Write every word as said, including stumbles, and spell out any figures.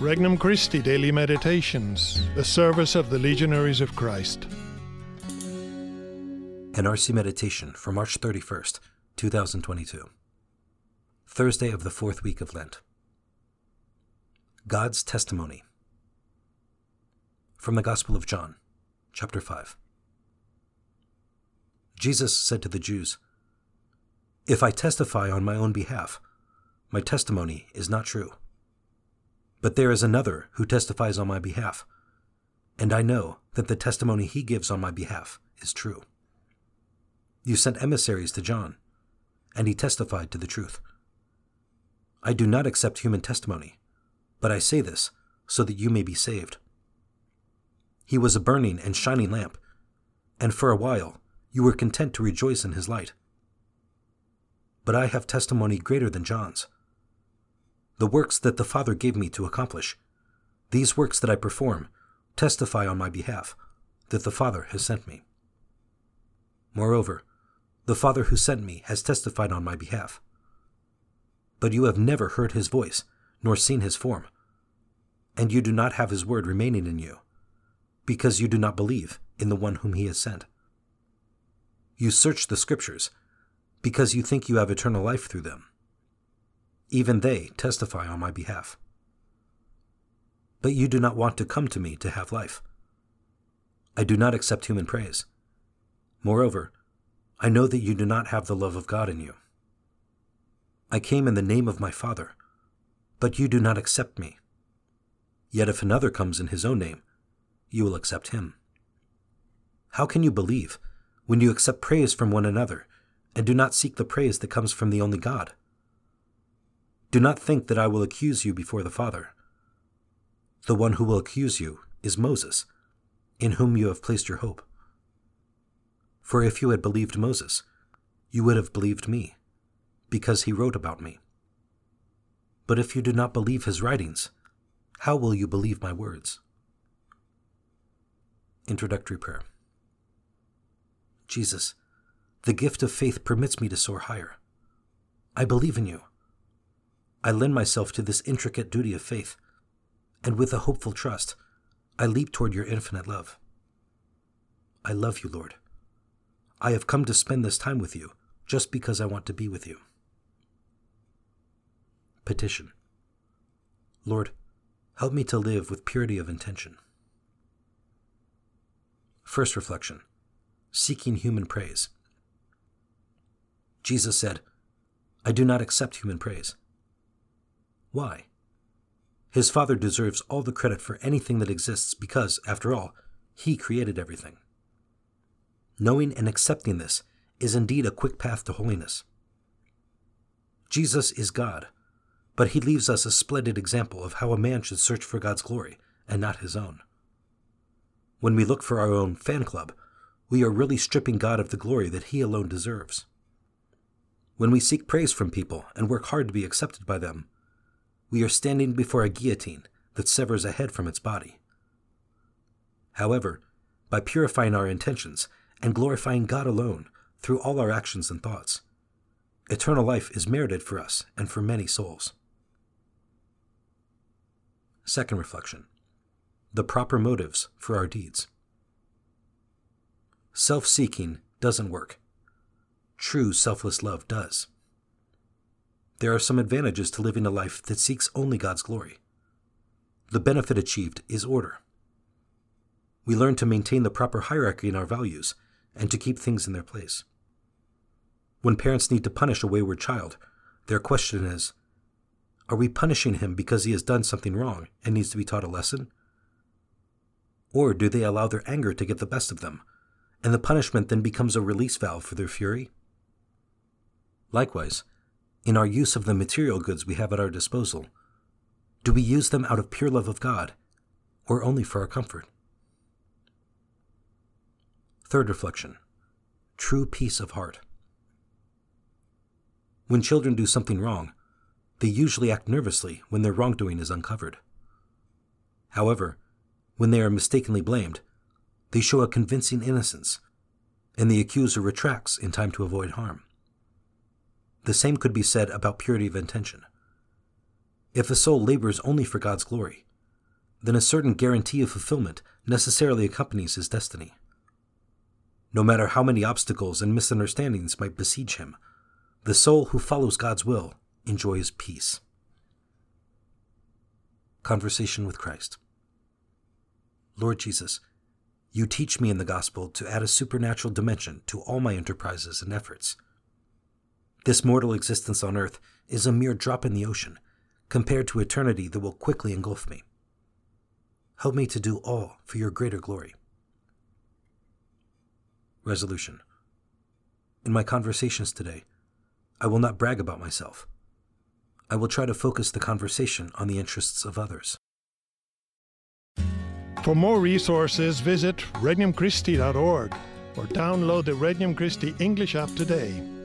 Regnum Christi Daily Meditations, the service of the Legionaries of Christ. An R C Meditation for March thirty-first, twenty twenty-two. Thursday of the fourth week of Lent. God's Testimony. From the Gospel of John, chapter five. Jesus said to the Jews, "If I testify on my own behalf, my testimony is not true. But there is another who testifies on my behalf, and I know that the testimony he gives on my behalf is true. You sent emissaries to John, and he testified to the truth. I do not accept human testimony, but I say this so that you may be saved. He was a burning and shining lamp, and for a while you were content to rejoice in his light. But I have testimony greater than John's. The works that the Father gave me to accomplish, these works that I perform, testify on my behalf that the Father has sent me. Moreover, the Father who sent me has testified on my behalf. But you have never heard his voice, nor seen his form, and you do not have his word remaining in you, because you do not believe in the one whom he has sent. You search the Scriptures, because you think you have eternal life through them. Even they testify on my behalf. But you do not want to come to me to have life. I do not accept human praise. Moreover, I know that you do not have the love of God in you. I came in the name of my Father, but you do not accept me. Yet if another comes in his own name, you will accept him. How can you believe when you accept praise from one another and do not seek the praise that comes from the only God? Do not think that I will accuse you before the Father. The one who will accuse you is Moses, in whom you have placed your hope. For if you had believed Moses, you would have believed me, because he wrote about me. But if you do not believe his writings, how will you believe my words?" Introductory Prayer. Jesus, the gift of faith permits me to soar higher. I believe in you. I lend myself to this intricate duty of faith, and with a hopeful trust, I leap toward your infinite love. I love you, Lord. I have come to spend this time with you just because I want to be with you. Petition. Lord, help me to live with purity of intention. First reflection, seeking human praise. Jesus said, "I do not accept human praise." Why? His Father deserves all the credit for anything that exists because, after all, he created everything. Knowing and accepting this is indeed a quick path to holiness. Jesus is God, but he leaves us a splendid example of how a man should search for God's glory and not his own. When we look for our own fan club, we are really stripping God of the glory that he alone deserves. When we seek praise from people and work hard to be accepted by them, we are standing before a guillotine that severs a head from its body. However, by purifying our intentions and glorifying God alone through all our actions and thoughts, eternal life is merited for us and for many souls. Second reflection, the proper motives for our deeds. Self-seeking doesn't work. True selfless love does. There are some advantages to living a life that seeks only God's glory. The benefit achieved is order. We learn to maintain the proper hierarchy in our values and to keep things in their place. When parents need to punish a wayward child, their question is, are we punishing him because he has done something wrong and needs to be taught a lesson? Or do they allow their anger to get the best of them, and the punishment then becomes a release valve for their fury? Likewise, in our use of the material goods we have at our disposal, do we use them out of pure love of God, or only for our comfort? Third reflection, true peace of heart. When children do something wrong, they usually act nervously when their wrongdoing is uncovered. However, when they are mistakenly blamed, they show a convincing innocence, and the accuser retracts in time to avoid harm. The same could be said about purity of intention. If a soul labors only for God's glory, then a certain guarantee of fulfillment necessarily accompanies his destiny. No matter how many obstacles and misunderstandings might besiege him, the soul who follows God's will enjoys peace. Conversation with Christ. Lord Jesus, you teach me in the gospel to add a supernatural dimension to all my enterprises and efforts. This mortal existence on earth is a mere drop in the ocean, compared to eternity that will quickly engulf me. Help me to do all for your greater glory. Resolution. In my conversations today, I will not brag about myself. I will try to focus the conversation on the interests of others. For more resources, visit Regnum Christi dot org or download the Regnum Christi English app today.